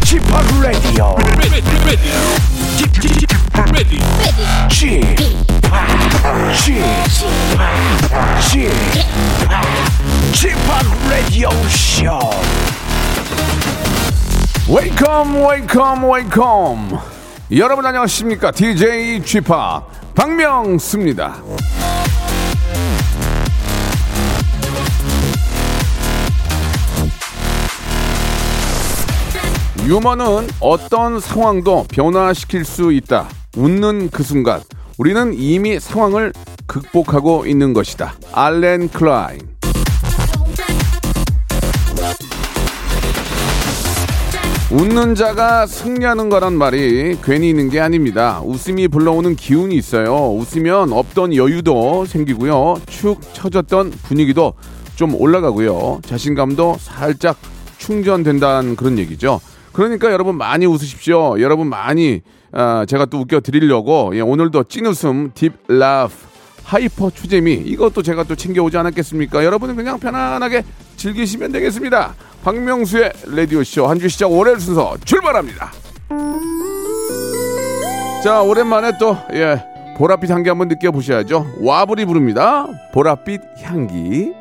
지팍 라디오 지팍 라디오 쇼. 웨이컴 웨이컴 웨이컴. 여러분 안녕하십니까? DJ 지팍 박명수입니다. 유머는 어떤 상황도 변화시킬 수 있다. 웃는 그 순간 우리는 이미 상황을 극복하고 있는 것이다. 알렌 클라인. 웃는 자가 승리하는 거란 말이 괜히 있는 게 아닙니다. 웃음이 불러오는 기운이 있어요. 웃으면 없던 여유도 생기고요. 축 처졌던 분위기도 좀 올라가고요. 자신감도 살짝 충전된다는 그런 얘기죠. 그러니까 여러분 많이 웃으십시오. 여러분 많이 제가 또 웃겨드리려고 예, 오늘도 찐웃음, 딥라프, 하이퍼 추재미 이것도 제가 또 챙겨오지 않았겠습니까? 여러분은 그냥 편안하게 즐기시면 되겠습니다. 박명수의 라디오쇼 한 주 시작 월요일 순서 출발합니다. 자, 오랜만에 또 예, 보랏빛 향기 한번 느껴보셔야죠. 와불이 부릅니다. 보랏빛 향기.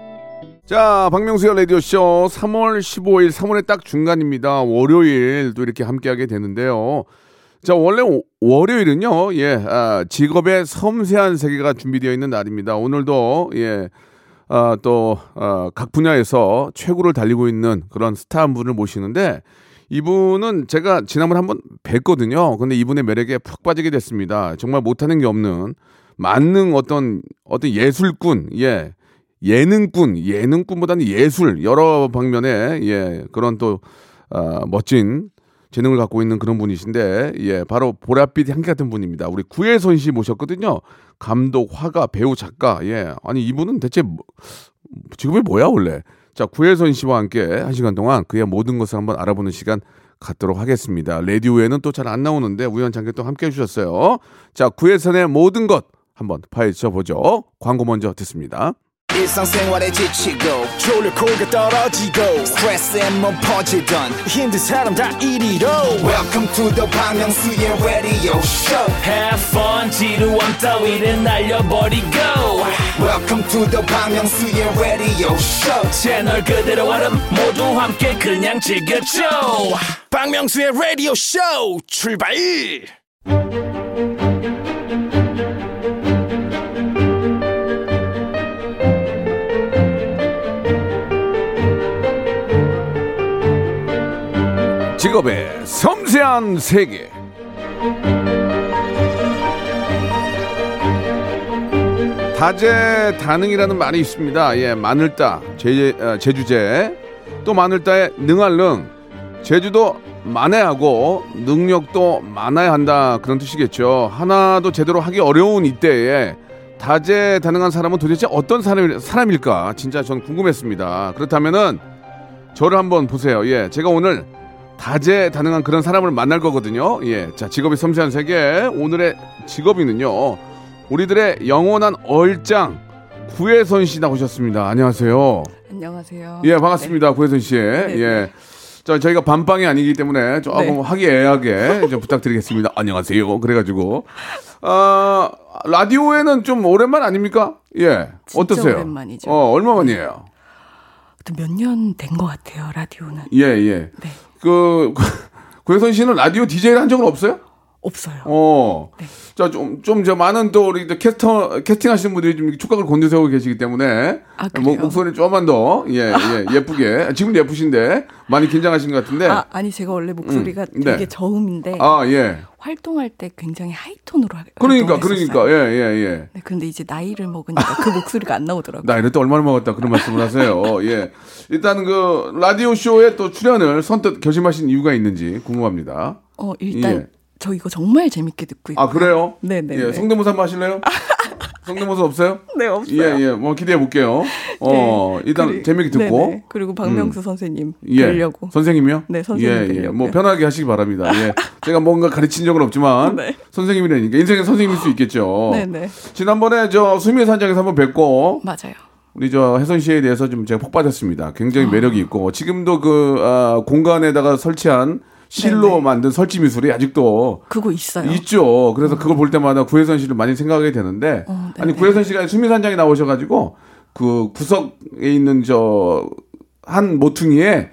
자, 박명수의 라디오쇼 3월 15일, 3월의 딱 중간입니다. 월요일 또 이렇게 함께하게 되는데요. 자, 원래 월요일은요, 예, 직업의 섬세한 세계가 준비되어 있는 날입니다. 오늘도, 예, 또, 각 분야에서 최고를 달리고 있는 그런 스타 한 분을 모시는데, 이분은 제가 지난번에 한번 뵀거든요. 근데 이분의 매력에 푹 빠지게 됐습니다. 정말 못하는 게 없는 만능 어떤 예술꾼, 예. 예능꾼보다는 예술 여러 방면에 예 그런 또 멋진 재능을 갖고 있는 그런 분이신데 예 바로 보랏빛 향기 같은 분입니다. 우리 구혜선 씨 모셨거든요. 감독, 화가, 배우, 작가 예 아니 이분은 대체 직업이 뭐야 원래? 자 구혜선 씨와 함께 한 시간 동안 그의 모든 것을 한번 알아보는 시간 갖도록 하겠습니다. 라디오에는 또 잘 안 나오는데 우연찮게 또 함께 해주셨어요. 자 구혜선의 모든 것 한번 파헤쳐 보죠. 광고 먼저 듣습니다. 일상생활에 지치고, 졸려 코가 떨어지고, 스트레스에 몸 퍼지던, 힘든 사람 다 이리로. Welcome to the 박명수의 radio show. Have fun, 지루함 따위를 날려버리고. Welcome to the 박명수의 radio show. 채널 그대로 와름 모두 함께 그냥 즐겨줘. 박명수의 radio show, 출발! 직업의 섬세한 세계. 다재다능이라는 말이 있습니다. 예, 마늘따, 제주제, 또 마늘따에 능할능, 제주도 만회하고 능력도 많아야 한다 그런 뜻이겠죠. 하나도 제대로 하기 어려운 이때에 다재다능한 사람은 도대체 어떤 사람일까? 진짜 전 궁금했습니다. 그렇다면은 저를 한번 보세요. 예, 제가 오늘 다재다능한 그런 사람을 만날 거거든요. 예, 자 직업이 섬세한 세계 오늘의 직업인은요 우리들의 영원한 얼짱 구혜선 씨 나오셨습니다. 안녕하세요. 안녕하세요. 예, 반갑습니다. 네. 구혜선 씨. 네. 예, 자 저희가 밤빵이 아니기 때문에 조금 네. 하기 애하게 좀 부탁드리겠습니다. 안녕하세요. 그래가지고 라디오에는 좀 오랜만 아닙니까? 예, 진짜 어떠세요? 오랜만이죠. 얼마만이에요? 네. 몇 년 된 것 같아요. 라디오는. 예, 예. 네. 그 구혜선 씨는 라디오 DJ를 한 적은 없어요? 없어요. 네. 자, 좀 저 많은 또 우리 캐스팅 하시는 분들이 좀 촉각을 곤두세우고 계시기 때문에 목소리 조금만 더 예쁘게 지금 예쁘신데 많이 긴장하신 것 같은데. 아, 아니 제가 원래 목소리가 되게 네. 저음인데. 아, 예. 활동할 때 굉장히 하이톤으로 그러니까 예. 네, 근데 이제 나이를 먹으니까 그 목소리가 안 나오더라고요. 나이를 또 얼마나 먹었다 그런 말씀을 하세요. 예. 일단 그 라디오 쇼에 또 출연을 선뜻 결심하신 이유가 있는지 궁금합니다. 일단 예. 저 이거 정말 재밌게 듣고 있고요. 아 그래요? 네네. 예, 성대모사 한번 하실래요? 성대모사 없어요? 네 없어요. 예예. 뭐 기대해 볼게요. 네. 일단 재밌게 듣고. 네네. 그리고 박명수 선생님 뵈려고. 예. 선생님이요? 네 선생님 뵈려고. 예. 뭐 편하게 하시기 바랍니다. 예. 제가 뭔가 가르친 적은 없지만 네. 선생님이라니까 인생의 선생님일 수 있겠죠. 네네. 지난번에 저 수미의 산장에서 한번 뵙고. 맞아요. 우리 저 혜선 씨에 대해서 좀 제가 폭 빠졌습니다. 굉장히 매력이 있고 지금도 그 공간에다가 설치한. 실로 네네. 만든 설치미술이 아직도 그거 있어요. 있죠. 그래서 그걸 볼 때마다 구혜선 씨를 많이 생각하게 되는데 아니 구혜선 씨가 수미산장에 나오셔가지고 그 구석에 있는 저 한 모퉁이에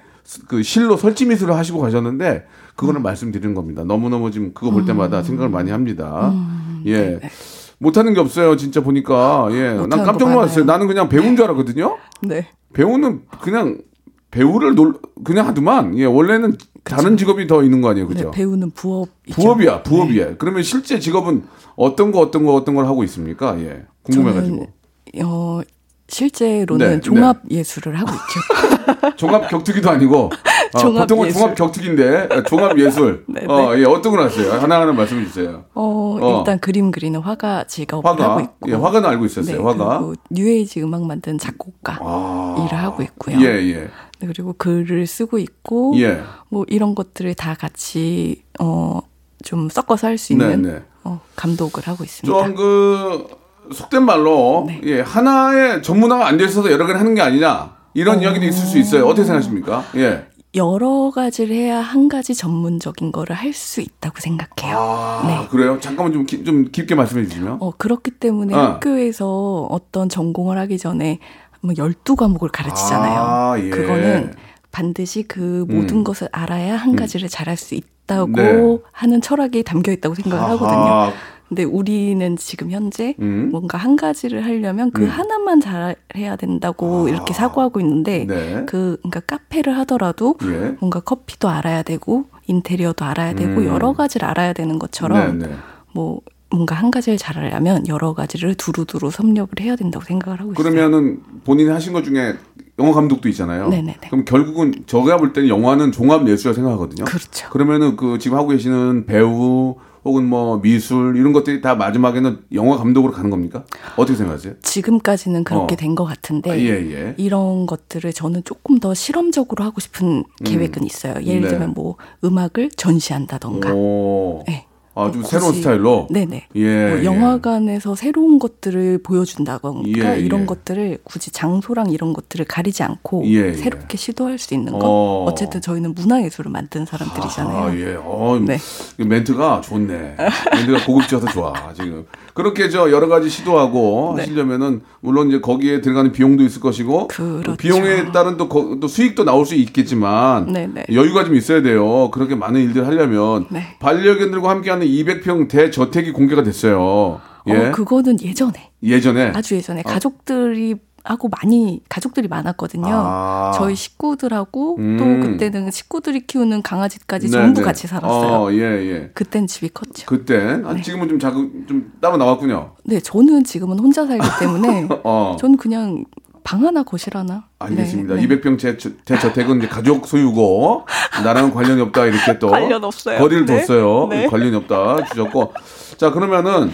그 실로 설치미술을 하시고 가셨는데 그거는 말씀드린 겁니다. 너무너무 지금 그거 볼 때마다 생각을 많이 합니다. 예. 네네. 못하는 게 없어요. 진짜 보니까. 예. 난 깜짝 놀랐어요. 나는 그냥 배우인 줄 알았거든요. 네. 배우는 그냥 배우를 그냥 하더만. 예. 원래는 그쵸. 다른 직업이 더 있는 거 아니에요. 그죠? 네, 배우는 부업이죠. 부업이야. 네. 그러면 실제 직업은 어떤 걸 하고 있습니까? 예. 궁금해 가지고. 실제로는 네, 종합 예술을 하고 있죠. 종합 격투기도 아니고 보통은 종합 격투기인데 종합 예술. 예, 어떤 걸 하세요? 하나하나 말씀해 주세요. 일단 그림 그리는 화가 직업을 하고 있고, 예, 화가는 알고 있었어요. 네, 화가. 뉴에이지 음악 만든 작곡가 일을 하고 있고요. 예. 그리고 글을 쓰고 있고, 예. 뭐 이런 것들을 다 같이 좀 섞어서 할 수 있는 감독을 하고 있습니다. 좀 속된 말로 예, 하나의 전문화가 안 돼 있어서 여러 가지를 하는 게 아니냐 이런 이야기도 있을 수 있어요. 어떻게 생각하십니까? 예. 여러 가지를 해야 한 가지 전문적인 거를 할 수 있다고 생각해요. 그래요? 잠깐만 좀 깊게 말씀해 주시면. 그렇기 때문에 학교에서 어떤 전공을 하기 전에 뭐 12과목을 가르치잖아요. 예. 그거는 반드시 그 모든 것을 알아야 한 가지를 잘할 수 있다고 하는 철학이 담겨 있다고 생각을 하거든요. 근데 우리는 지금 현재 뭔가 한 가지를 하려면 그 하나만 잘해야 된다고 이렇게 사고하고 있는데 그러니까 카페를 하더라도 뭔가 커피도 알아야 되고 인테리어도 알아야 되고 여러 가지를 알아야 되는 것처럼 뭐 뭔가 한 가지를 잘하려면 여러 가지를 두루두루 섭렵을 해야 된다고 생각을 하고 있어요. 그러면은 본인이 하신 것 중에 영화 감독도 있잖아요. 그럼 결국은 제가 볼 때는 영화는 종합 예술이라고 생각하거든요. 그렇죠. 그러면은 그 지금 하고 계시는 배우 혹은 뭐 미술 이런 것들이 다 마지막에는 영화 감독으로 가는 겁니까? 어떻게 생각하세요? 지금까지는 그렇게 된 것 같은데 이런 것들을 저는 조금 더 실험적으로 하고 싶은 계획은 있어요. 예를 들면 뭐 음악을 전시한다던가. 좀 새로운 스타일로. 뭐 영화관에서 새로운 것들을 보여준다던가 이런 것들을 굳이 장소랑 이런 것들을 가리지 않고 새롭게 시도할 수 있는 것. 어쨌든 저희는 문화예술을 만든 사람들이잖아요. 멘트가 좋네. 멘트가 고급져서 좋아 지금. 그렇게 저 여러 가지 시도하고 하시려면은 물론 이제 거기에 들어가는 비용도 있을 것이고 그렇죠. 비용에 따른 또 수익도 나올 수 있겠지만 여유가 좀 있어야 돼요. 그렇게 많은 일들 하려면 반려견들과 함께하는 200평 대저택이 공개가 됐어요. 그거는 예전에 아주 예전에 가족들이 많았거든요. 저희 식구들하고 또 그때는 식구들이 키우는 강아지까지 전부 같이 살았어요. 그땐 집이 컸죠. 지금은 좀 따로 나왔군요. 저는 지금은 혼자 살기 때문에 저는 그냥 방 하나 거실 하나. 알겠습니다. 200평 대저택은 이제 가족 소유고 나랑은 관련이 없다 이렇게 또 관련 없어요. 거리를 뒀어요. 관련이 없다 주셨고. 자 그러면은.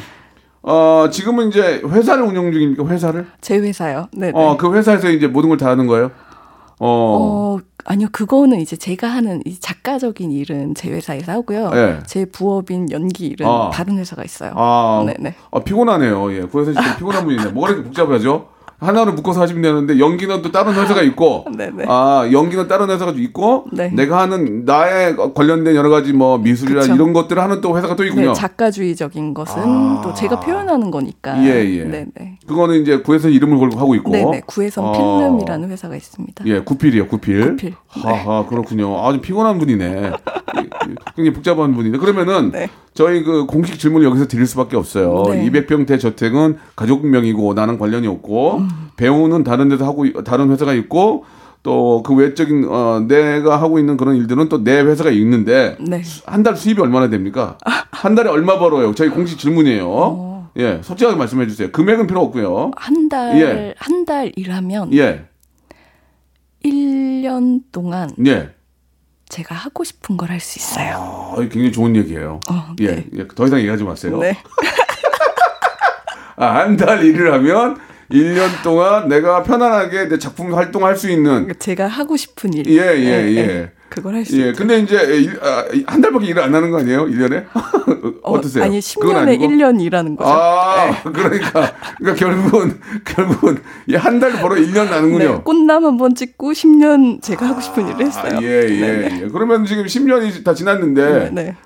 지금은 이제 회사를 운영 중입니까? 회사를? 제 회사요. 네. 그 회사에서 이제 모든 걸 다 하는 거예요? 아니요. 그거는 이제 제가 하는 이 작가적인 일은 제 회사에서 하고요. 제 부업인 연기 일은 다른 회사가 있어요. 피곤하네요. 예. 구혜선 씨 피곤한 분이네. 뭐가 이렇게 복잡하죠? 하나로 묶어서 하시면 되는데 연기는 또 다른 회사가 있고, 연기는 다른 회사가 있고, 내가 하는 나에 관련된 여러 가지 뭐 미술이나 이런 것들을 하는 또 회사가 또 있군요. 작가주의적인 것은 또 제가 표현하는 거니까. 그거는 이제 구혜선 이름을 걸고 하고 있고. 구혜선 필름이라는 회사가 있습니다. 구필이요, 구필. 그렇군요. 아주 피곤한 분이네. 굉장히 복잡한 분인데 그러면은 저희 그 공식 질문을 여기서 드릴 수밖에 없어요. 200평 대저택은 가족 명의고 나는 관련이 없고 배우는 다른 데서 하고 다른 회사가 있고 또 그 외적인 내가 하고 있는 그런 일들은 또 내 회사가 있는데 한 달 수입이 얼마나 됩니까? 한 달에 얼마 벌어요? 저희 공식 질문이에요. 예, 솔직하게 말씀해 주세요. 금액은 필요 없고요. 한 달 한 달 일하면 1년 동안 제가 하고 싶은 걸 할 수 있어요. 굉장히 좋은 얘기예요. 더 이상 얘기하지 마세요. 한 달 일을 하면 1년 동안 내가 편안하게 내 작품 활동할 수 있는 제가 하고 싶은 일. 예, 예, 예. 예. 그걸 할 수 있죠. 예, 근데 이제 한 달밖에 일을 안 하는 거 아니에요? 1년에? 어떠세요? 아니, 10년에 1년 일하는 거죠. 아, 네. 그러니까 결국은 한 달 벌어 1년 나는군요. 네, 꽃남 한 번 찍고 10년 제가 하고 싶은 일을 했어요. 예, 예, 네네. 예. 그러면 지금 10년이 다 지났는데 네네.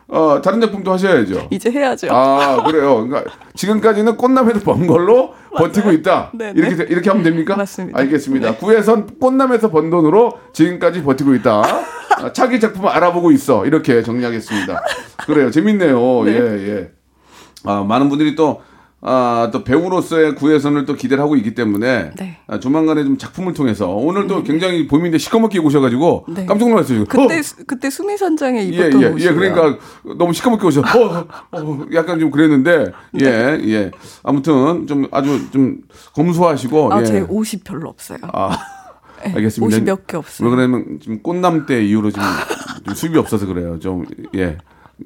다른 작품도 하셔야죠. 이제 해야죠. 아, 그래요. 그러니까 지금까지는 꽃남에서 번 걸로 버티고 있다. 네네. 이렇게 하면 됩니까? 맞습니다. 알겠습니다. 네. 구혜선 꽃남에서 번 돈으로 지금까지 버티고 있다. 자기 작품 알아보고 있어. 이렇게 정리하겠습니다. 그래요. 재밌네요. 네. 예, 예. 아, 많은 분들이 또 배우로서의 구혜선을 또 기대를 하고 있기 때문에 네. 아, 조만간에 좀 작품을 통해서 오늘도 굉장히 봄인데 시커멓게 오셔가지고 네. 깜짝 놀랐어요. 그때 수미선장에 입었던 옷이요. 예, 그러니까 너무 시커멓게 오셔. 약간 좀 그랬는데 네. 예, 예. 아무튼 좀 아주 좀 검소하시고. 아, 예. 제 옷이 별로 없어요. 아. 네, 알겠습니다. 옷이 몇 개 없어요. 왜 그러냐면 지금 꽃남 때 이후로 좀 수입이 없어서 그래요. 좀 예,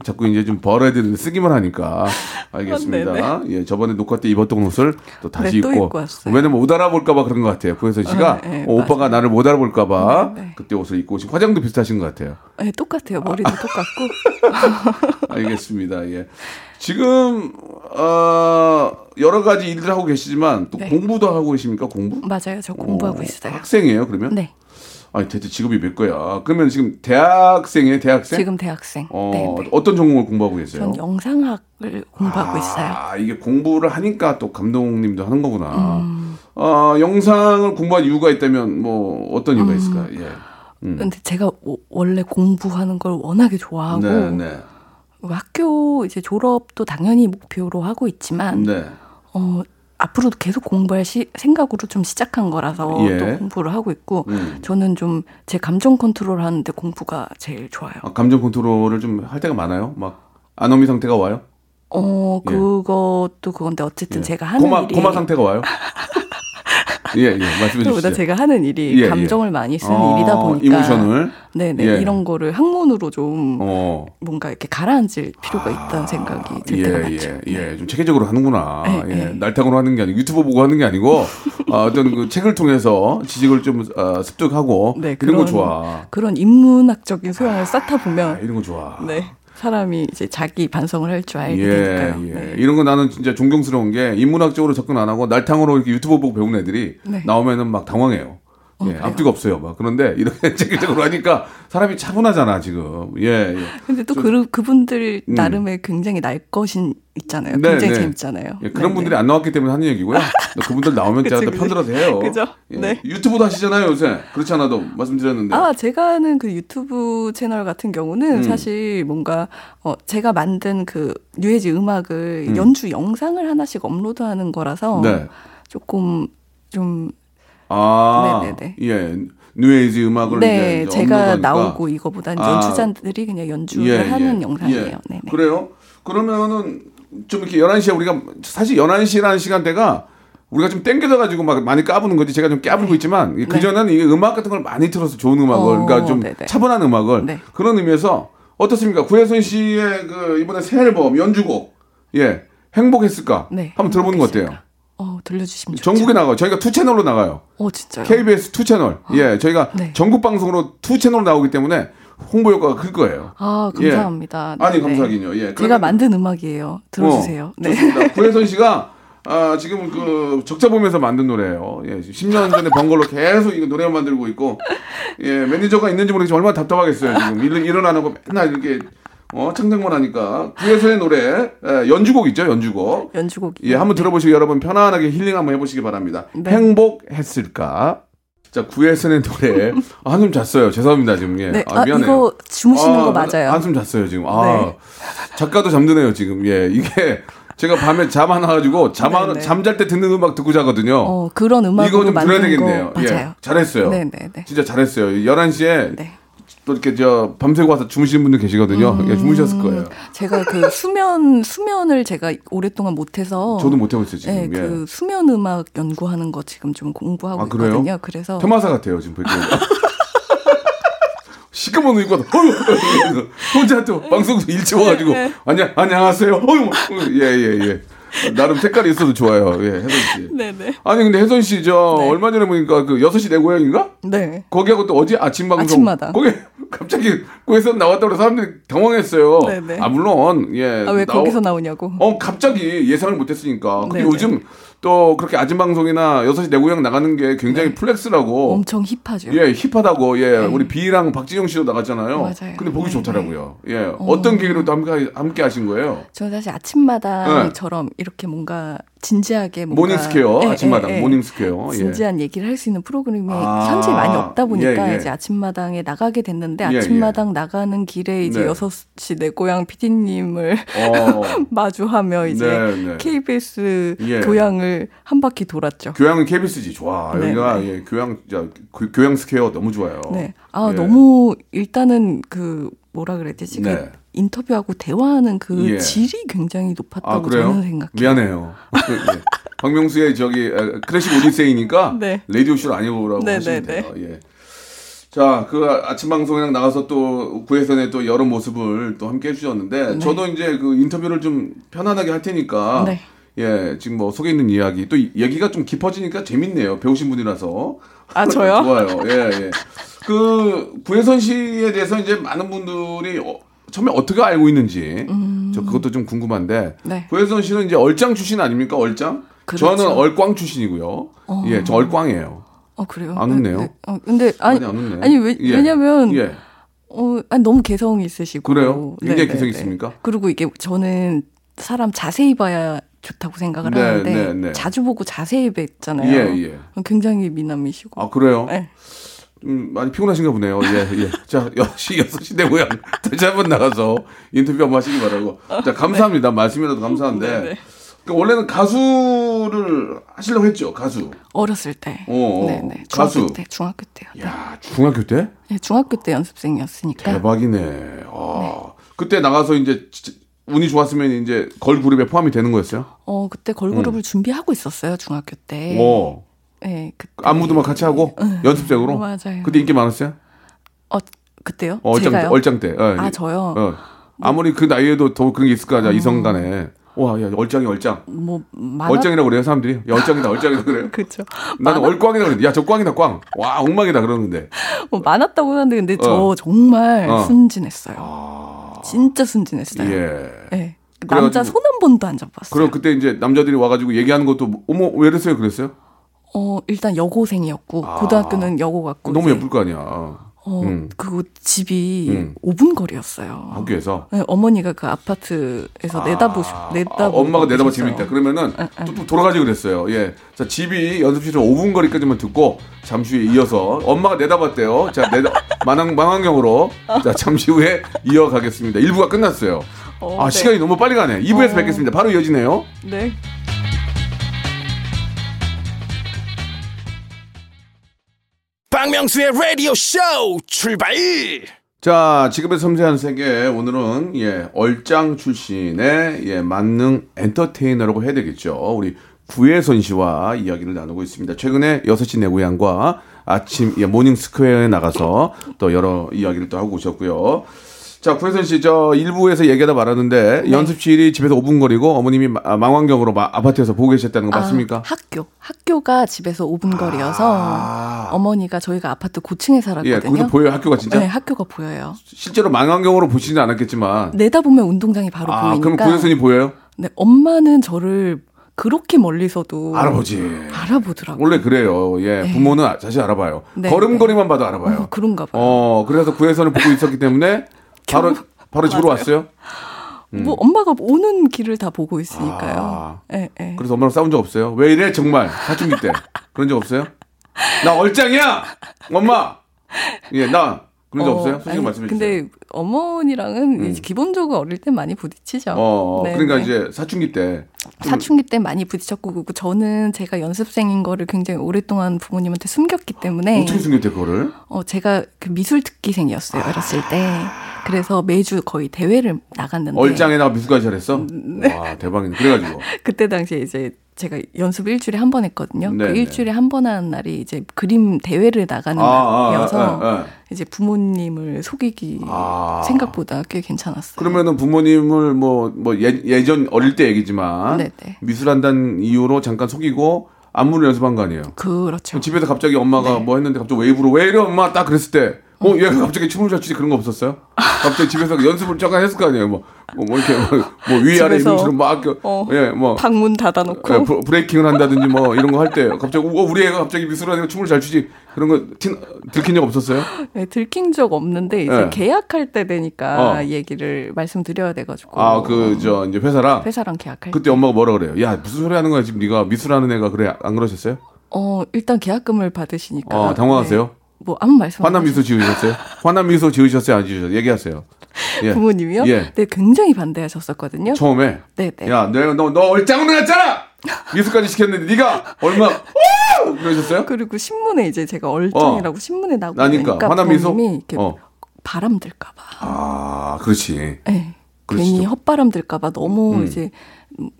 자꾸 이제 좀 벌어야 되는데 쓰기만 하니까. 알겠습니다. 예, 저번에 녹화 때 입었던 옷을 또 다시 네, 입고 왔어요. 왜냐면 못 알아볼까봐 그런 것 같아요. 구혜선 씨가 네, 오빠가 맞아요. 나를 못 알아볼까봐 네. 그때 옷을 입고 오신 화장도 비슷하신 것 같아요. 네, 똑같아요. 머리도 똑같고. 알겠습니다. 예, 지금 여러 가지 일들 하고 계시지만 또 네. 공부도 하고 계십니까? 공부? 맞아요. 저 공부하고 있어요. 학생이에요, 그러면? 네. 아니, 대체 직업이 몇 거야? 그러면 지금 대학생이에요? 대학생? 지금 대학생. 네. 어떤 전공을 공부하고 계세요? 전 영상학을 공부하고 있어요. 아, 이게 공부를 하니까 또 감독님도 하는 거구나. 영상을 공부한 이유가 있다면 뭐 어떤 이유가 있을까요? 예. 근데 제가 원래 공부하는 걸 워낙에 좋아하고 네, 네. 학교 이제 졸업도 당연히 목표로 하고 있지만 네. 앞으로도 계속 공부할 생각으로 좀 시작한 거라서 예. 또 공부를 하고 있고 저는 좀 제 감정 컨트롤 하는데 공부가 제일 좋아요. 아, 감정 컨트롤을 좀 할 때가 많아요? 막 아노미 상태가 와요? 예. 그것도 그건데 어쨌든 예. 제가 하는 일이 고마 상태가 와요? 예예 예, 말씀해 주시죠. 제가 하는 일이 예, 감정을 예. 많이 쓰는 일이다 보니까 이모션을 네네 예. 이런 거를 학문으로 좀 뭔가 이렇게 가라앉을 필요가 있다는 생각이 들 때가 많죠. 예, 좀 체계적으로 하는구나. 예, 예. 날탕으로 하는 게 아니고 유튜브 보고 하는 게 아니고 어떤 그 책을 통해서 지식을 좀 습득하고 네, 이런 거 좋아. 그런 인문학적인 소양을 쌓다 보면 이런 거 좋아. 네. 사람이 이제 자기 반성을 할 줄 알게 되니까요. 예. 네. 이런 거 나는 진짜 존경스러운 게 인문학적으로 접근 안 하고 날탕으로 이렇게 유튜브 보고 배운 애들이 네. 나오면은 막 당황해요. 예, 앞뒤가 없어요. 막 그런데 이렇게 체계적으로 하니까 사람이 차분하잖아 지금. 예. 그런데 예. 또 그분들 나름의 굉장히 날 것인 있잖아요. 네, 굉장히 네. 재밌잖아요. 예, 그런 네, 분들이 네. 안 나왔기 때문에 하는 얘기고요. 그분들 나오면 제가 다 편들어서 해요. 그죠? 예, 네. 유튜브도 하시잖아요 요새. 그렇지 않아도 말씀드렸는데. 아, 제가 하는 그 유튜브 채널 같은 경우는 사실 뭔가 제가 만든 그 뉴에지 음악을 연주 영상을 하나씩 업로드하는 거라서 네. 조금 좀. 아, 네네네. 예, 뉴에이지 음악을 네, 이제 제가 나오고 이거보다는 연주자들이 그냥 연주를 하는 영상이에요. 예. 네네. 그래요? 그러면은 좀 이렇게 11시에 우리가 사실 11시라는 시간대가 우리가 좀 땡겨져가지고 막 많이 까부는 거지. 제가 좀 까불고 네. 있지만 네. 그전에는 이 음악 같은 걸 많이 틀어서 좋은 음악을, 그러니까 좀 네네. 차분한 음악을 네. 그런 의미에서 어떻습니까? 구혜선 씨의 그 이번에 새 앨범 연주곡 예, 행복했을까? 네, 한번 들어보는 거 어때요? 들려주시면 좋죠. 전국에 나가요. 저희가 2채널로 나가요. 진짜요? KBS 2채널. 아, 예, 저희가 네. 전국 방송으로 2채널로 나오기 때문에 홍보 효과가 클 거예요. 아, 감사합니다. 예. 아니, 감사하긴요. 예, 제가 만든 음악이에요. 들어주세요. 네. 좋습니다. 구혜선 씨가 지금 그 적자 보면서 만든 노래예요. 예, 10년 전에 번 걸로 계속 이거 노래 만들고 있고 예, 매니저가 있는지 모르겠지만 얼마나 답답하겠어요. 지금 일어나고 맨날 이렇게. 창작만 하니까 구혜선의 노래 연주곡 있죠, 연주곡. 예, 한번 들어보시고 여러분 편안하게 힐링 한번 해보시기 바랍니다. 네. 행복했을까? 자, 구혜선의 노래 한숨 잤어요. 죄송합니다 지금. 예. 네, 미안해요. 이거 주무시는 거 맞아요. 한숨 잤어요 지금. 네. 작가도 잠드네요 지금. 예, 이게 제가 밤에 잠 안 와가지고 잠잘 때 듣는 음악 듣고 자거든요. 그런 음악 이거 좀 들어야 되겠네요. 거 맞아요. 예, 잘했어요. 네네네. 진짜 잘했어요. 11시에. 네. 또 이렇게 밤새고 와서 주무시는 분들 계시거든요. 예, 주무셨을 거예요. 제가 그 수면을 제가 오랫동안 못해서 저도 못하고 있어요 지금. 네, 예. 그 수면 음악 연구하는 거 지금 좀 공부하고 있거든요. 그래서 테마사 같아요 지금 보니까. 시끄먼 의고 혼자 또 방송도 일찍 와가지고 안녕하세요. 예예예. 나름 색깔이 있어서 좋아요. 예, 혜선 씨. 네네. 아니 근데 혜선 씨 저 네. 얼마 전에 보니까 그 6시 내 고향인가? 네. 거기하고 또 어제 아침 방송. 아침마다. 거기 갑자기 거기서 나왔다고 해서 사람들이 당황했어요. 네네. 아 물론 예. 아, 왜 거기서 나오냐고. 갑자기 예상을 못했으니까. 근데 요즘 또 그렇게 아침 방송이나 6시 내 고향 나가는 게 굉장히 네. 플렉스라고. 엄청 힙하죠. 예, 힙하다고. 예, 네. 우리 비랑 박진영 씨도 나갔잖아요. 맞아요. 근데 보기 네. 좋더라고요. 예, 어떤 계기로 또 함께 하신 거예요? 저 사실 아침마당처럼 네. 이렇게 뭔가 진지하게 뭔가 모닝스퀘어 예, 아침마당 예, 예. 모닝스퀘어 예. 진지한 얘기를 할 수 있는 프로그램이 현재 많이 없다 보니까 예, 예. 이제 아침마당에 나가게 됐는데 예, 아침마당 예. 나가는 길에 이제 네. 6시 내 고향 PD님을 마주하며 이제 네, 네. KBS 예. 교양을 한 바퀴 돌았죠. 교양은 KBS지 좋아. 네, 여기가 네. 예, 교양 스퀘어 너무 좋아요. 네. 아 예. 너무 일단은 그 뭐라 그래야 되지? 네. 그 인터뷰하고 대화하는 그 예. 질이 굉장히 높았다고 저는 생각해요. 미안해요. 네. 박명수의 저기 클래식 오디세이니까 네. 라디오 쇼를 안 해보라고 하시면 돼요. 예. 자, 그 아침 방송이랑 나가서 또 구혜선의 또 여러 모습을 또 함께 해주셨는데 네. 저도 이제 그 인터뷰를 좀 편안하게 할 테니까 네. 예, 지금 뭐 속에 있는 이야기 또 얘기가 좀 깊어지니까 재밌네요. 배우신 분이라서. 아 저요? 좋아요. 예, 예. 그 구혜선 씨에 대해서 이제 많은 분들이 처음에 어떻게 알고 있는지 저 그것도 좀 궁금한데 네. 구혜선 씨는 이제 얼짱 출신 아닙니까? 얼짱? 그렇죠. 저는 얼꽝 출신이고요. 예, 저 얼꽝이에요. 그래요? 안 웃네요. 네. 근데 아니 왜냐면 예. 아니, 너무 개성이 있으시고 그래요? 굉장히 개성 있습니까? 그리고 이게 저는 사람 자세히 봐야 좋다고 생각을 네, 하는데 네, 네. 자주 보고 자세히 뵀잖아요. 예, 예. 굉장히 미남이시고. 아 그래요? 네. 많이 피곤하신가 보네요. 예, 예. 자, 6시 내 고향 다시 한번 나가서 인터뷰 한번 하시기 바라고. 자, 감사합니다. 네. 말씀이라도 감사한데. 네, 네. 그러니까 원래는 가수를 하시려고 했죠, 가수. 어렸을 때. 네, 네. 가수. 때, 중학교 때요. 네. 야, 중학교 때? 네, 중학교 때 연습생이었으니까. 대박이네. 아, 네. 그때 나가서 이제 운이 좋았으면 이제 걸그룹에 포함이 되는 거였어요? 그때 걸그룹을 준비하고 있었어요, 중학교 때. 오. 네, 그때... 안무도 막 같이 하고 연습생으로. 맞아요. 그때 인기 많았어요? 그때요? 얼짱 때. 예. 아 저요. 아무리 그 나이에도 더 그런 게 있을까 하자 이성 간에. 와, 야 얼짱. 뭐 얼짱이라고 그래요 사람들이. 야, 얼짱이다 그래요. 그렇죠. 나는 얼꽝이라고 그랬는데, 야 저 꽝이다 꽝. 와 엉망이다 그러는데. 많았다고 하는데 근데 저 정말 순진했어요. 진짜 순진했어요. 예. 네. 남자 손 한 번도 안 잡았어요. 그럼 그때 이제 남자들이 와가지고 얘기하는 것도 어머 왜 그랬어요 그랬어요? 일단 여고생이었고 고등학교는 여고 갔고 너무 예쁠 거 아니야. 그리고 집이 5분 거리였어요. 학교에서? 네, 어머니가 그 아파트에서 엄마가 내다봐 재밌다. 그러면은 또 돌아가지고 그랬어요. 예, 자 집이 연습실에서 5분 거리까지만 듣고 잠시 후에 이어서 엄마가 내다봤대요. 자, 망원경으로 자 잠시 후에 이어가겠습니다. 1부가 끝났어요. 네. 시간이 너무 빨리 가네. 2부에서 뵙겠습니다. 바로 이어지네요. 네. 박명수의 라디오 쇼 출발! 자, 지금의 섬세한 세계 오늘은 얼짱 출신의 만능 엔터테이너라고 해야 되겠죠. 우리 구혜선 씨와 이야기를 나누고 있습니다. 최근에 6시 내 고향과 아침 모닝 스퀘어에 나가서 또 여러 이야기를 또 하고 오셨고요. 자, 구혜선 씨, 저 일부에서 얘기하다 말았는데 네. 연습실이 집에서 5분 거리고 어머님이 망원경으로 아파트에서 보고 계셨다는 거 맞습니까? 학교가 집에서 5분 거리여서 어머니가 저희가 아파트 고층에 살았거든요. 예, 거기서 보여요, 학교가 진짜? 네, 학교가 보여요. 실제로 망원경으로 보시진 않았겠지만 내다보면 운동장이 바로 보이니까. 그럼 구혜선이 보여요? 네, 엄마는 저를 그렇게 멀리서도 알아보더라고요. 원래 그래요. 예, 네. 부모는 사실 알아봐요. 네, 걸음걸이만 봐도 알아봐요. 그런가 봐요. 그래서 구혜선을 보고 있었기 때문에 바로 집으로 왔어요? 뭐 엄마가 오는 길을 다 보고 있으니까요. 예. 그래서 엄마랑 싸운 적 없어요? 왜 이래 정말 사춘기 때 그런 적 없어요? 나 얼짱이야 엄마. 예, 나 그런 적 없어요? 솔직히 말씀해 주세요. 근데 어머니랑은 이제 기본적으로 어릴 때 많이 부딪히죠. 그러니까 이제 사춘기 때 많이 부딪혔고 저는 제가 연습생인 거를 굉장히 오랫동안 부모님한테 숨겼기 때문에. 어떻게 숨겼대 그거를? 제가 그 미술 특기생이었어요 어렸을 때. 그래서 매주 거의 대회를 나갔는데. 얼짱에다가 미술까지 잘했어? 네. 와 대박이네. 그래가지고 그때 당시에 이제 제가 연습을 일주일에 한 번 했거든요. 네, 그 일주일에 한 번 하는 날이 이제 그림 대회를 나가는 날이어서 이제 부모님을 속이기 생각보다 꽤 괜찮았어요. 그러면은 부모님을 뭐 예전 어릴 때 얘기지만 미술한다는 이유로 잠깐 속이고 안무를 연습한 거 아니에요? 그렇죠. 집에서 갑자기 엄마가 뭐 했는데 갑자기 웨이브로 왜 이래 엄마 딱 그랬을 때 얘 갑자기 춤을 잘 추지 그런 거 없었어요? 갑자기 집에서 연습을 잠깐 했을 거 아니에요? 뭐 이렇게 뭐 위아래 이런처럼 막 방문 닫아놓고 브레이킹을 한다든지 뭐 이런 거 할 때 갑자기 우리 애가 갑자기 미술하니까 춤을 잘 추지 그런 거 들킨 적 없었어요? 네, 들킨 적 없는데 이제 계약할 때 되니까 얘기를 말씀드려야 돼가지고 이제 회사랑 계약할 그때 엄마가 뭐라 그래요? 야 무슨 소리 하는 거야 지금 네가 미술하는 애가 그래 안 그러셨어요? 일단 계약금을 받으시니까 당황하세요? 네. 뭐 아무 말씀 화난 미소 지으셨어요? 화난 미소 지으셨어요? 안 지으셨어요? 얘기하세요. 예. 부모님이요? 예. 네, 굉장히 반대하셨었거든요. 처음에? 네네. 야, 너 얼짱놀았잖아! 미소까지 시켰는데 네가 얼마 그러셨어요? 그리고 신문에 이제 제가 얼짱이라고 신문에 나고 나니까 화난 미소? 부모님이 이렇게 바람 들까 봐. 아, 그렇지. 네. 괜히 헛바람 들까봐 너무 이제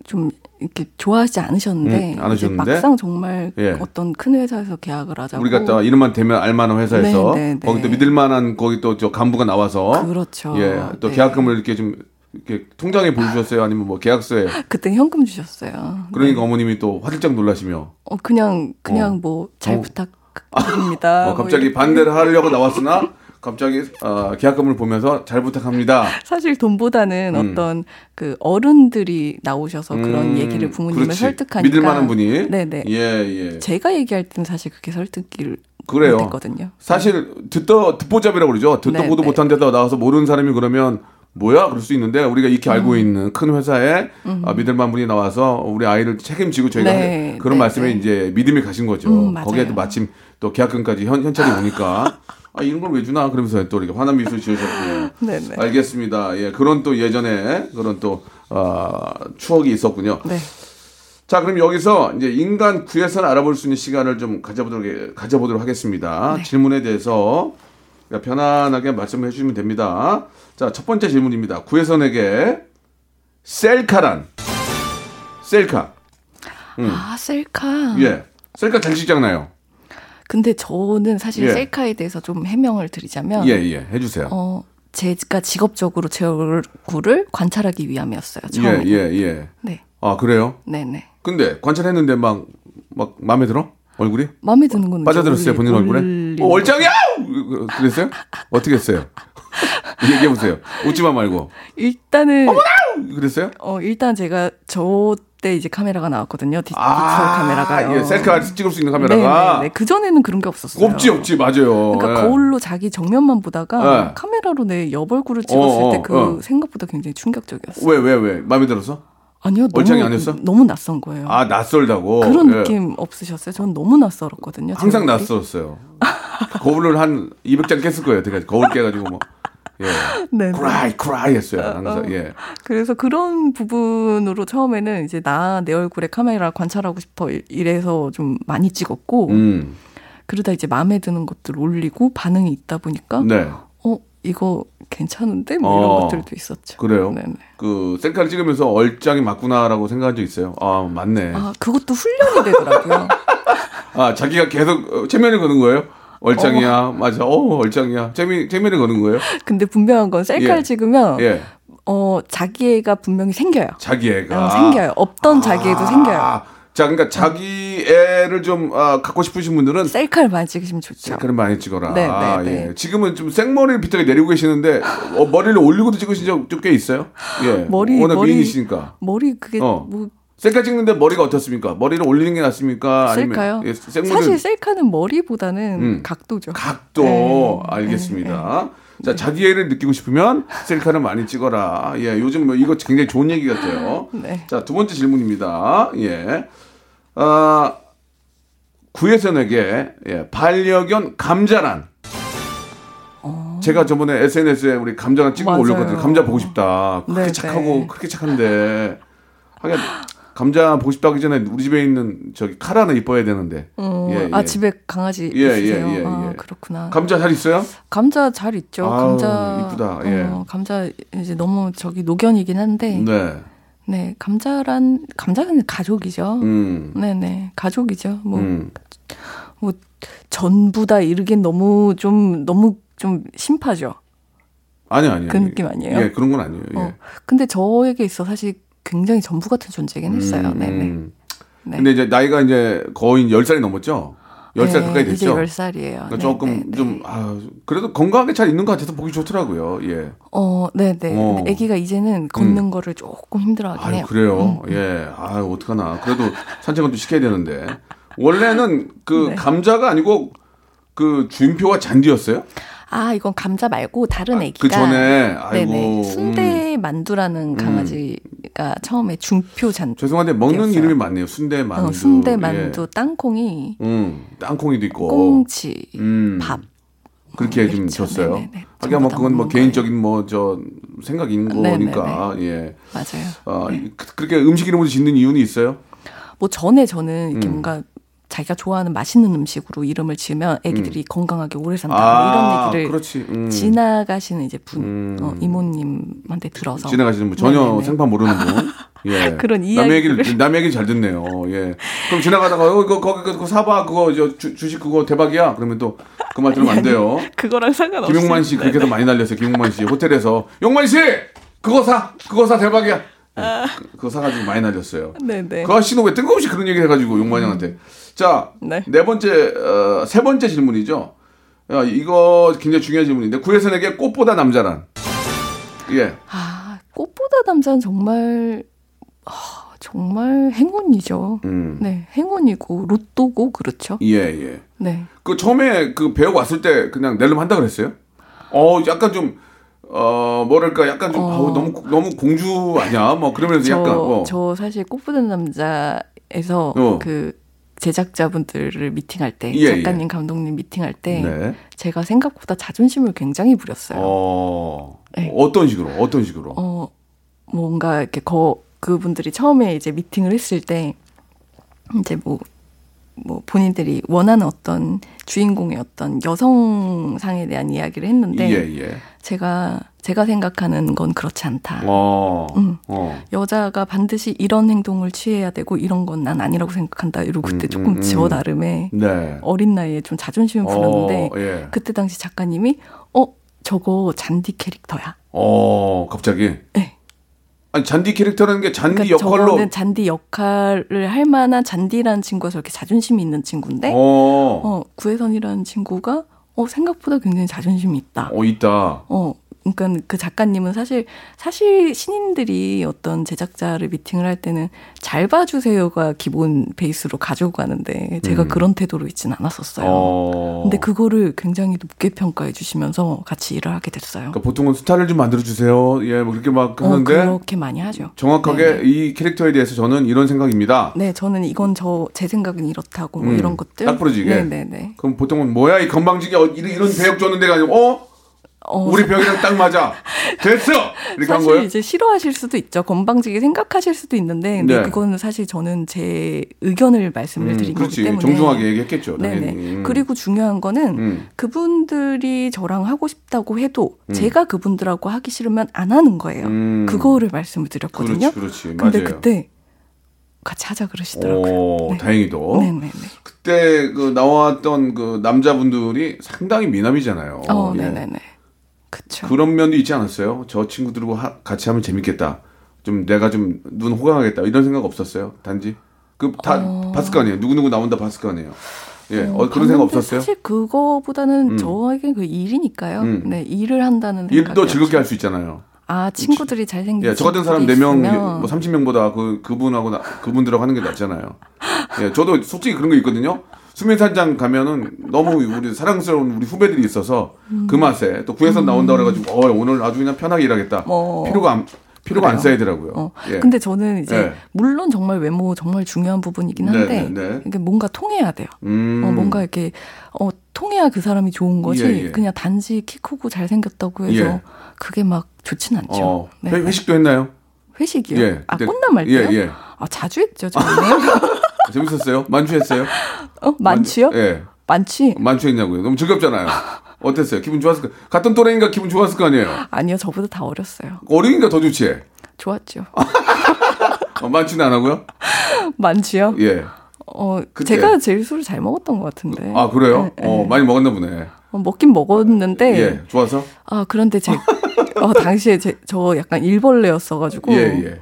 좀 이렇게 좋아하지 않으셨는데, 막상 정말 어떤 큰 회사에서 계약을 하자고 우리 갔다 이름만 대면 알만한 회사에서 거기 또 믿을만한 거기 또 저 간부가 나와서 그렇죠. 예, 또 계약금을 이렇게 좀 이렇게 통장에 보여주셨어요? 아니면 뭐 계약서에? 그때 현금 주셨어요. 그러니까 어머님이 또 화들짝 놀라시며 그냥 뭐 잘 부탁드립니다. 갑자기 반대를 하려고 나왔으나. 갑자기 계약금을 보면서 잘 부탁합니다. 사실 돈보다는 어떤 그 어른들이 나오셔서 그런 얘기를 부모님을 설득하니까 믿을만한 분이. 네네. 예예. 제가 얘기할 때는 사실 그게 설득기를 못했거든요. 사실 듣보잡이라고 그러죠. 듣도 보도 못한 데다 나와서 모르는 사람이 그러면 뭐야 그럴 수 있는데 우리가 익히 알고 있는 큰 회사에 믿을만한 분이 나와서 우리 아이를 책임지고 저희가 그런 말씀에 이제 믿음이 가신 거죠. 거기에 또 마침 또 계약금까지 현찰이 오니까. 아, 이런 걸 왜 주나? 그러면서 또 이렇게 화난 미소 지으셨군요. 네네. 알겠습니다. 예, 그런 또 예전에 그런 또, 추억이 있었군요. 네. 자, 그럼 여기서 이제 인간 구혜선 알아볼 수 있는 시간을 좀 가져보도록 하겠습니다. 네. 질문에 대해서 편안하게 말씀해 주시면 됩니다. 자, 첫 번째 질문입니다. 구혜선에게 셀카란? 셀카. 셀카? 예. 셀카 잘 찍잖아요. 근데 저는 사실 셀카에 대해서 좀 해명을 드리자면 해주세요. 제가 직업적으로 제 얼굴을 관찰하기 위함이었어요. 처음에. 네. 아 그래요? 네네. 근데 관찰했는데 막 마음에 들어? 얼굴이? 마음에 드는 건 빠져들었어요 본인 얼굴에? 얼짱이야! 그랬어요? 어떻게 했어요? 얘기해 보세요. 웃지마 말고. 일단은. 어머나! 그랬어요? 일단 제가 그때 이제 카메라가 나왔거든요. 디지털 카메라가요. 예, 셀카 찍을 수 있는 카메라가. 네, 그 전에는 그런 게 없었어요. 없지, 맞아요. 그러니까 거울로 자기 정면만 보다가 카메라로 내 옆얼굴을 찍었을 때 생각보다 굉장히 충격적이었어요. 왜? 마음에 들었어? 아니요, 너무 낯선 거예요. 아, 낯설다고. 그런 느낌 없으셨어요? 전 너무 낯설었거든요. 항상 낯설었어요. 거울을 한 200장 깼을 거예요. 거울 깨가지고 뭐. 네. cry 했어요. 항상. 그래서 그런 부분으로 처음에는 이제 내 얼굴에 카메라 관찰하고 싶어 이래서 좀 많이 찍었고 그러다 이제 마음에 드는 것들 올리고 반응이 있다 보니까 이거 괜찮은데? 뭐 이런 것들도 있었죠. 그래요? 네네. 그 셀카를 찍으면서 얼짱이 맞구나라고 생각한 적 있어요? 아 맞네. 아 그것도 훈련이 되더라고요. 아 자기가 계속 체면을 거는 거예요? 얼짱이야, 맞아. 얼짱이야. 재미를 거는 거예요? 근데 분명한 건 셀카를 찍으면, 자기애가 분명히 생겨요. 자기애가. 생겨요. 없던 자기애도 생겨요. 자, 그러니까 자기애를 좀 갖고 싶으신 분들은 셀카를 많이 찍으시면 좋죠. 셀카를 많이 찍어라. 네, 네. 예. 지금은 좀 생머리를 비틀게 내리고 계시는데 머리를 올리고도 찍으신 적 꽤 있어요? 예. 워낙 미인이시니까. 머리 그게 뭐. 셀카 찍는데 머리가 어떻습니까? 머리를 올리는 게 낫습니까? 셀카요? 아니면 사실 셀카는 머리보다는 각도죠. 각도. 네. 알겠습니다. 네. 자, 자기애를 느끼고 싶으면 셀카를 많이 찍어라. 예, 요즘 이거 굉장히 좋은 얘기 같아요. 네. 자, 두 번째 질문입니다. 예. 구혜선에게 반려견 감자란? 제가 저번에 SNS에 우리 감자랑 찍은 거 올렸거든요. 감자 보고 싶다. 그렇게 착하고 그렇게 착한데. 하긴 감자 보고 싶다 하기 전에 우리 집에 있는 저기 칼 하나 이뻐야 되는데. 아 집에 강아지 있으세요? 아, 그렇구나. 감자 잘 있어요? 감자 잘 있죠. 아유, 감자 이쁘다. 감자 이제 너무 저기 노견이긴 한데. 네, 감자는 가족이죠. 네네, 가족이죠. 뭐 전부 다 이르긴 너무 좀 심파죠. 아니요. 그 느낌 아니에요? 예, 그런 건 아니에요. 예. 근데 저에게 있어 사실 굉장히 전부 같은 존재긴 했어요. 네네. 네. 근데 이제 나이가 이제 거의 10살이 넘었죠? 10살 네, 가까이 됐죠? 이제 10살이에요. 그러니까 네, 조금 네, 좀, 네. 아, 그래도 건강하게 잘 있는 것 같아서 보기 좋더라고요. 예. 네네. 아기가 이제는 걷는 거를 조금 힘들어 하긴 해요. 그래요? 예. 아유, 어떡하나. 그래도 산책은 또 시켜야 되는데. 원래는 그 네. 감자가 아니고 그 주임표와 잔디였어요? 아, 이건 감자 말고 다른 애기가. 그 전에, 아이고. 네네. 순대 만두라는 강아지가 처음에 중표 잔. 죄송한데, 먹는 되었어요. 이름이 맞네요. 순대 만두. 순대 만두, 예. 땅콩이. 땅콩이도 있고. 꽁치, 밥. 그렇게 좀 줬어요. 하긴 뭐 그건 뭐 개인적인 뭐 저 생각인 거니까. 네네네. 예. 맞아요. 네. 그렇게 음식 이름으로 짓는 이유는 있어요? 뭐 전에 저는 이렇게 뭔가 자기가 좋아하는 맛있는 음식으로 이름을 지으면 애기들이 건강하게 오래 산다. 아, 이런 얘기를 지나가시는 이제 분, 이모님한테 들어서. 지나가시는 분, 전혀 네네네. 생판 모르는 분. 예. 그런 이야기. 남의 얘기를 잘 듣네요. 예. 그럼 지나가다가, 그거 사봐. 그거 주식 그거 대박이야. 그러면 또 그 말 들으면 안 돼요. 그거랑 상관없어요. 김용만 씨 그렇게 해서 많이 날렸어요. 김용만 씨. 호텔에서. 용만 씨! 그거 사 대박이야. 아. 그거 사가지고 많이 날렸어요. 네네. 그 아저씨는 왜 뜬금없이 그런 얘기를 해가지고 용만 형한테. 자, 세 번째 질문이죠. 이거 굉장히 중요한 질문인데 구혜선에게 꽃보다 남자란? 예. 아, 꽃보다 남자는 정말 행운이죠. 네, 행운이고 로또고 그렇죠. 예. 네. 그 처음에 그 배우 왔을 때 그냥 낼름 한다 그랬어요? 약간 좀. 뭐랄까 약간 좀 너무 공주 아니야? 뭐 그러면서 약간 저 사실 꽃보다 남자에서 그 제작자분들을 미팅할 때 작가님 감독님 미팅할 때 네. 제가 생각보다 자존심을 굉장히 부렸어요. 네. 어떤 식으로? 뭔가 이렇게 그분들이 처음에 이제 미팅을 했을 때 이제 뭐 본인들이 원하는 어떤 주인공의 어떤 여성상에 대한 이야기를 했는데 제가 생각하는 건 그렇지 않다. 여자가 반드시 이런 행동을 취해야 되고 이런 건 난 아니라고 생각한다. 이러고 그때 조금 저 나름의 네. 어린 나이에 좀 자존심을 부렸는데 그때 당시 작가님이 저거 잔디 캐릭터야. 갑자기? 네. 아니, 잔디 캐릭터라는 게 저는 잔디 역할을 할 만한 잔디라는 친구가 저렇게 자존심이 있는 친구인데 구혜선이라는 친구가 생각보다 굉장히 자존심이 있다. 있다. 그러니까 그 작가님은 사실 신인들이 어떤 제작자를 미팅을 할 때는 잘 봐주세요가 기본 베이스로 가지고 가는데 제가 그런 태도로 있진 않았었어요. 근데 그거를 굉장히 높게 평가해 주시면서 같이 일을 하게 됐어요. 그러니까 보통은 스타를 좀 만들어 주세요. 예, 뭐 그렇게 막 하는데 그렇게 많이 하죠. 정확하게 네네. 이 캐릭터에 대해서 저는 이런 생각입니다. 네, 저는 이건 제 생각은 이렇다고 뭐 이런 것들. 딱 부러지게. 네네네. 그럼 보통은 뭐야 이 건방지게 이런 배역 줬는데가 아니고 우리 벽이랑 딱 맞아. 됐어! 이렇게 한 거예요? 사실 이제 싫어하실 수도 있죠. 건방지게 생각하실 수도 있는데, 근데 그건 사실 저는 제 의견을 말씀을 드린 거기 때문에. 정중하게 얘기했겠죠. 네네. 그리고 중요한 거는 그분들이 저랑 하고 싶다고 해도 제가 그분들하고 하기 싫으면 안 하는 거예요. 그거를 말씀을 드렸거든요. 그렇지. 근데 맞아요. 그때 같이 하자 그러시더라고요. 네. 다행히도. 네네네. 그때 나왔던 그 남자분들이 상당히 미남이잖아요. 예. 네네네. 그쵸. 그런 면도 있지 않았어요? 저 친구들하고 같이 하면 재밌겠다. 좀 내가 좀 눈 호강하겠다. 이런 생각 없었어요? 단지? 다 봤을 거 아니에요? 누구누구 나온다 봤을 거 아니에요? 예, 그런 생각 없었어요? 사실 그거보다는 저에게 그 일이니까요. 네, 일을 한다는 생각. 일도 즐겁게 할 수 있잖아요. 아, 친구들이 잘생긴. 예, 저 같은 사람 4명, 뭐 30명보다 그분하고 그분들하고 하는 게 낫잖아요. 예, 저도 솔직히 그런 거 있거든요. 수민산장 가면은 너무 우리 사랑스러운 우리 후배들이 있어서 그 맛에 또 구혜선 나온다 그래가지고 오늘 아주 그냥 편하게 일하겠다. 피로가 안 쌓이더라고요. 예. 근데 저는 이제 물론 정말 외모 정말 중요한 부분이긴 한데 이게 뭔가 통해야 돼요. 뭔가 이렇게 통해야 그 사람이 좋은 거지 그냥 단지 키 크고 잘생겼다고 해서 그게 막 좋진 않죠. 네. 회식도 했나요? 회식이요? 예. 아, 꽃나말 때요? 예. 아, 자주 했죠. 저는. 재밌었어요? 만취했어요? 만취요? 예. 만취했냐고요? 너무 즐겁잖아요. 어땠어요? 기분 좋았을까? 같은 또래인가 기분 좋았을 거 아니에요? 아니요, 저보다 다 어렸어요. 어린이가 더 좋지? 좋았죠. 만취는 안 하고요? 만취요? 예. 그때. 제가 제일 술을 잘 먹었던 것 같은데. 아, 그래요? 네, 네. 많이 먹었나 보네. 먹긴 먹었는데. 예, 좋아서? 아, 그런데 당시에 저 약간 일벌레였어가지고. 예, 예.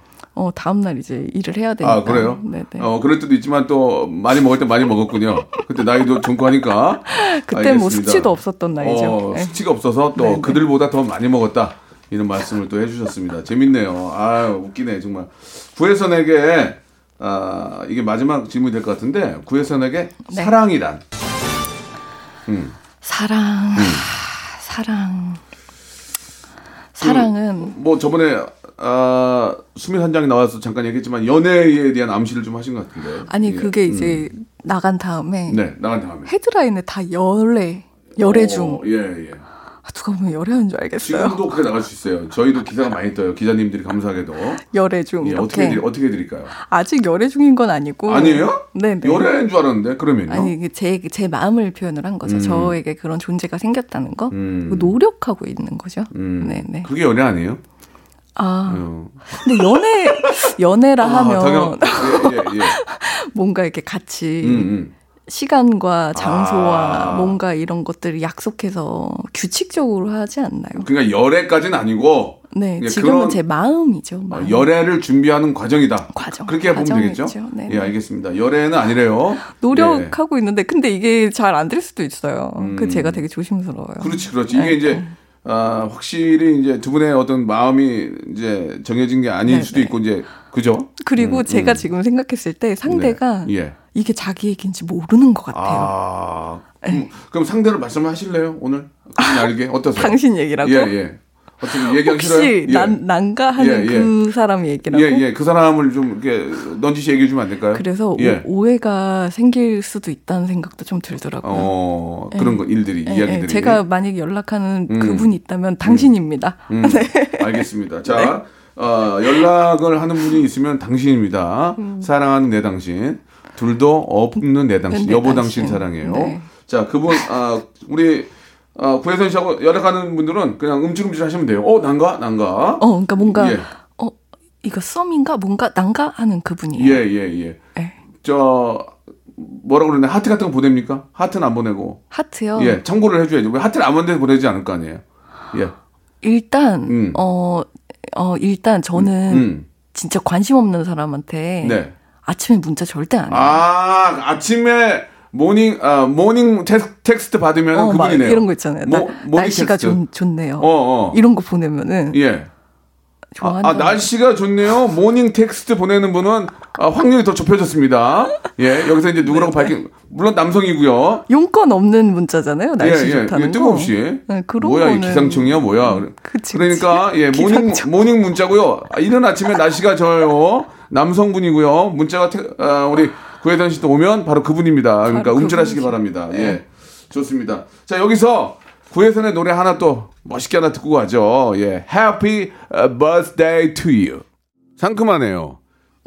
다음날 이제 일을 해야 되니까. 아, 그래요? 네네. 그럴 때도 있지만 또 많이 먹을 때 많이 먹었군요. 그때 나이도 젊고 하니까. 그때 뭐 수치도 없었던 나이죠. 수치가 없어서 또 네네. 그들보다 더 많이 먹었다. 이런 말씀을 또 해주셨습니다. 재밌네요. 아, 웃기네, 정말. 구혜선에게, 이게 마지막 질문이 될 것 같은데, 구혜선에게 네. 사랑이란? 사랑은. 뭐 저번에, 수민한장이 나와서 잠깐 얘기했지만 연애에 대한 암시를 좀 하신 것 같은데. 아니 예. 그게 이제 나간 다음에 헤드라인에 다 열애 중. 예예. 예. 누가 보면 열애한 줄 알겠어요. 지금도 그렇게 나갈 수 있어요. 저희도 기사가 많이 떠요. 기자님들이 감사하게도. 열애 중. 예, 어떻게 드릴까요? 아직 열애 중인 건 아니고. 아니에요? 네. 열애인 줄 알았는데 그러면요? 아니 제 마음을 표현을 한 거죠. 저에게 그런 존재가 생겼다는 거. 노력하고 있는 거죠. 네네. 그게 연애 아니에요? 아, 근데 연애라 하면 예. 뭔가 이렇게 같이 시간과 장소와 뭔가 이런 것들을 약속해서 규칙적으로 하지 않나요? 그러니까 열애까지는 아니고 네, 지금은 그런, 제 마음이죠. 마음. 열애를 준비하는 과정이다. 그렇게 보면 되겠죠? 네, 예, 알겠습니다. 열애는 아니래요. 노력하고 예. 있는데 근데 이게 잘 안 될 수도 있어요. 제가 되게 조심스러워요. 그렇지. 이게 네. 이제 확실히 이제 두 분의 어떤 마음이 이제 정해진 게 아닐 네네. 수도 있고 이제 그죠? 그리고 제가 지금 생각했을 때 상대가 네. 예. 이게 자기 얘기인지 모르는 것 같아요. 아, 그럼 상대를 말씀하실래요 오늘? 알게 어떠세요? 당신 얘기라고? 예. 어떻게 얘기하기 혹시 싫어요? 난가하는 그 사람 얘기라고? 예. 그 사람을 좀 이렇게 넌지시 얘기해 주면 안 될까요? 그래서 예. 오해가 생길 수도 있다는 생각도 좀 들더라고요. 예. 그런 거 일들이 이야기들이. 제가 만약에 연락하는 그분이 있다면 당신입니다. 네. 알겠습니다. 자, 네. 연락을 하는 분이 있으면 당신입니다. 사랑하는 내 당신, 둘도 없는 내 당신, 여보 당신 사랑해요. 네. 자, 그분 우리. 구혜선 씨하고 연락하는 분들은 그냥 움찔움찔 하시면 돼요. 난가. 그러니까 뭔가 예. 이거 썸인가 뭔가 난가 하는 그분이에요. 예. 네. 저 뭐라고 그러는데 하트 같은 거 보냅니까? 하트는 안 보내고. 하트요? 예, 참고를 해줘야죠. 왜 하트를 안 보내도 보내지 않을 거 아니에요. 예. 일단 일단 저는 진짜 관심 없는 사람한테 네. 아침에 문자 절대 안 해요. 아침에. 모닝 텍스트 받으면 그분이네요. 이런 거 있잖아요. 날씨가 좋네요. 이런 거 보내면은 예. 날씨가 좋네요. 모닝 텍스트 보내는 분은 확률이 더 좁혀졌습니다. 예, 여기서 이제 누구라고 밝힌 물론 남성이고요. 용건 없는 문자잖아요. 날씨 좋다는 거. 뜬금없이. 네, 그런 뭐야 거는... 이 기상청이야 뭐야. 그러니까 예, 모닝 문자고요. 이른 아침에 날씨가 져요. 남성분이고요. 문자가 우리 구혜선 씨도 오면 바로 그분입니다. 그러니까 움찔하시기 바랍니다. 네. 예, 좋습니다. 자, 여기서 구혜선의 노래 하나 또 멋있게 하나 듣고 가죠. 예, Happy Birthday to You. 상큼하네요.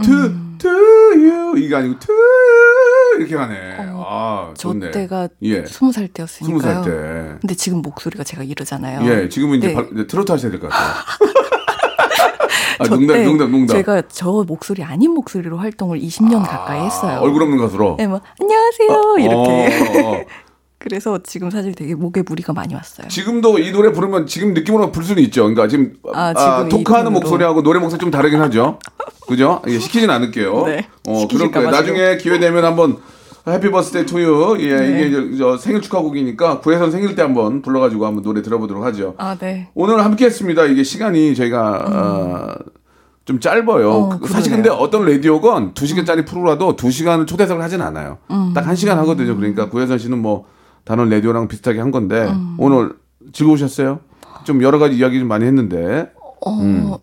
To you 이게 아니고 to you 이렇게 가네. 저 좋네. 때가 예. 20살 때였으니까요. 20살 때. 근데 지금 목소리가 제가 이러잖아요. 예, 지금은 이제 트로트 하셔야 될 것 같아요. 농담. 제가 저 목소리 아닌 목소리로 활동을 20년 가까이 했어요. 얼굴 없는 가수로? 네, 뭐 안녕하세요 이렇게. 그래서 지금 사실 되게 목에 무리가 많이 왔어요. 지금도 이 노래 부르면 지금 느낌으로 부를 수는 있죠. 그러니까 지금 독하는 목소리하고 노래 목소리 좀 다르긴 하죠. 그죠? 예, 시키진 않을게요. 네. 그렇게 나중에 기회 되면 한번 해피 버스데이 투 유. 예, 네. 이게 저 생일 축하곡이니까 구혜선 생일 때 한번 불러가지고 한번 노래 들어보도록 하죠. 아, 네. 오늘 함께했습니다. 이게 시간이 저희가 좀 짧아요. 사실 근데 어떤 라디오건 2시간짜리 프로라도 2시간을 초대석을 하진 않아요. 딱 1시간 하거든요. 그러니까 구혜선 씨는 뭐 다른 라디오랑 비슷하게 한 건데 오늘 즐거우셨어요? 좀 여러 가지 이야기 좀 많이 했는데.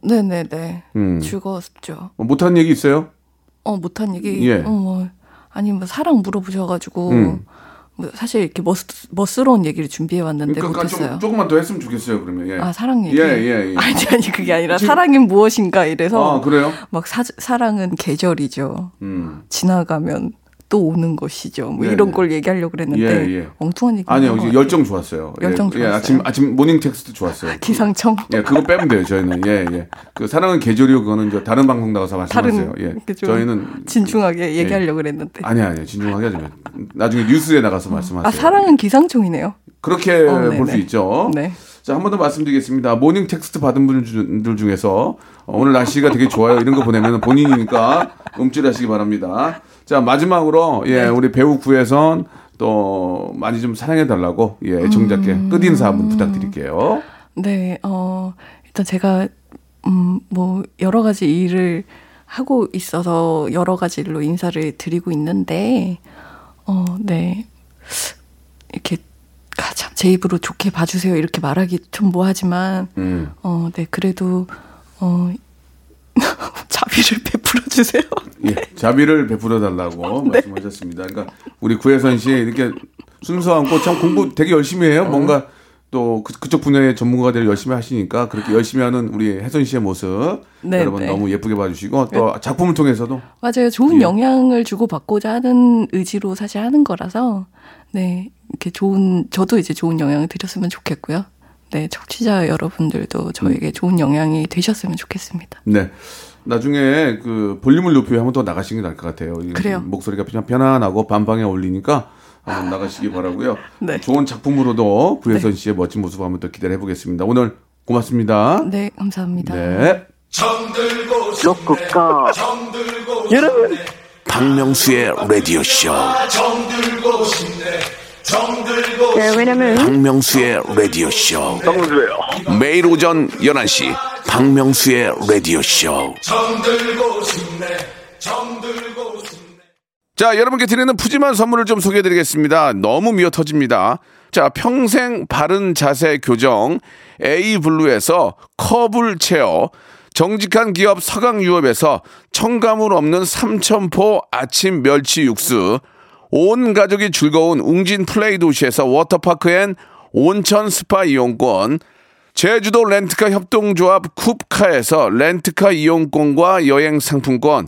네네네. 즐거웠죠. 못한 얘기 있어요? 못한 얘기. 예. 아니 뭐 사랑 물어보셔가지고 뭐 사실 이렇게 멋스러운 얘기를 준비해왔는데 그러니까 못했어요. 조금만 더 했으면 좋겠어요. 그러면 예. 사랑 얘기. 예. 아니 그게 아니라 지금... 사랑은 무엇인가 이래서. 그래요? 막 사랑은 계절이죠. 지나가면 또 오는 것이죠. 뭐 이런 걸 얘기하려고 그랬는데 엉뚱한 얘기. 아니요, 열정 좋았어요. 열정 좋았어요. 아침 모닝 텍스트 좋았어요. 기상청. 그거 빼면 돼요. 저희는 그 사랑은 계절이요 그거는 저 다른 방송 나가서 말씀하세요. 저희는 진중하게 얘기하려고 그랬는데. 아니요, 진중하게 하지 마. 나중에 뉴스에 나가서 말씀하세요. 아, 사랑은 기상청이네요. 그렇게 볼 수 있죠. 네. 자, 한 번 더 말씀드리겠습니다. 모닝 텍스트 받은 분들 중에서 오늘 날씨가 되게 좋아요. 이런 거 보내면 본인이니까 움찔하시기 바랍니다. 자, 마지막으로 우리 배우 구혜선 또 많이 좀 사랑해달라고 애청자께 끝인사 한번 부탁드릴게요. 네, 일단 제가 뭐 여러 가지 일을 하고 있어서 여러 가지 일로 인사를 드리고 있는데 네, 이렇게 참 제 입으로 좋게 봐주세요 이렇게 말하기 좀 뭐하지만 네, 그래도 자비를 베풀어 주세요. 네. 예, 자비를 베풀어 달라고 말씀하셨습니다. 그러니까 우리 구혜선 씨 이렇게 순수하고 참 공부 되게 열심히 해요. 뭔가 또 그쪽 분야의 전문가가 되려 열심히 하시니까 그렇게 열심히 하는 우리 혜선 씨의 모습 여러분 너무 예쁘게 봐주시고 또 작품을 통해서도 맞아요. 좋은 영향을 주고받고자 하는 의지로 사실 하는 거라서 네, 이렇게 저도 이제 좋은 영향을 드렸으면 좋겠고요. 네, 청취자 여러분들도 저에게 좋은 영향이 되셨으면 좋겠습니다. 네. 나중에 그 볼륨을 높여 한번 더 나가시는 게 나을 것 같아요. 그래요. 목소리가 편안하고 반방에 어울리니까 한번 나가시기 바라고요. 네. 좋은 작품으로도 구혜선 씨의 멋진 모습 한번 더 기대해 보겠습니다. 오늘 고맙습니다. 네, 감사합니다. 네. 여러분, 박명수의 라디오 쇼. 네, 왜냐면 박명수의 라디오 쇼. 매일 오전 11시 박명수의 라디오 쇼. 자, 여러분께 드리는 푸짐한 선물을 좀 소개해드리겠습니다. 너무 미어 터집니다. 자, 평생 바른 자세 교정 에이블루에서 커블 체어, 정직한 기업 서강유업에서 첨가물 없는 삼천포 아침 멸치 육수, 온 가족이 즐거운 웅진 플레이 도시에서 워터파크 앤 온천 스파 이용권, 제주도 렌트카 협동조합 쿱카에서 렌트카 이용권과 여행 상품권,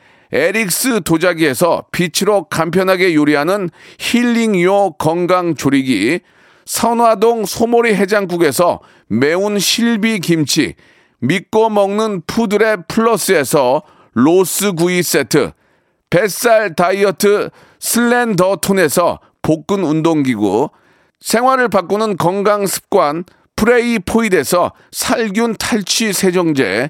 에릭스 도자기에서 빛으로 간편하게 요리하는 힐링요 건강조리기, 선화동 소모리 해장국에서 매운 실비김치, 믿고 먹는 푸드랩 플러스에서 로스구이 세트, 뱃살 다이어트 슬렌더톤에서 복근 운동기구, 생활을 바꾸는 건강습관 프레이포이드에서 살균 탈취 세정제,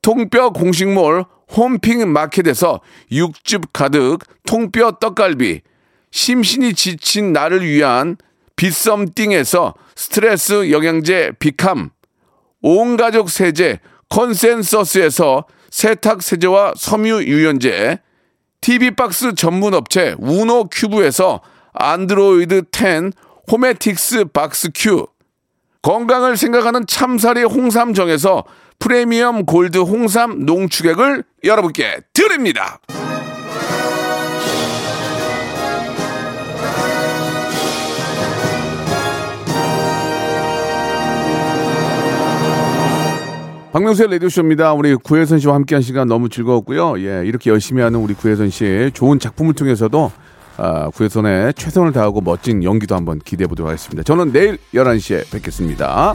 통뼈 공식몰 홈핑 마켓에서 육즙 가득 통뼈 떡갈비, 심신이 지친 나를 위한 빗썸띵에서 스트레스 영양제 비캄, 온가족 세제 컨센서스에서 세탁세제와 섬유유연제, TV박스 전문업체 우노큐브에서 안드로이드 10 호메틱스 박스 큐, 건강을 생각하는 참사리 홍삼정에서 프리미엄 골드 홍삼 농축액을 여러분께 드립니다. 박명수의 라디오쇼입니다. 우리 구혜선 씨와 함께한 시간 너무 즐거웠고요. 예, 이렇게 열심히 하는 우리 구혜선 씨의 좋은 작품을 통해서도 구혜선의 최선을 다하고 멋진 연기도 한번 기대해 보도록 하겠습니다. 저는 내일 11시에 뵙겠습니다.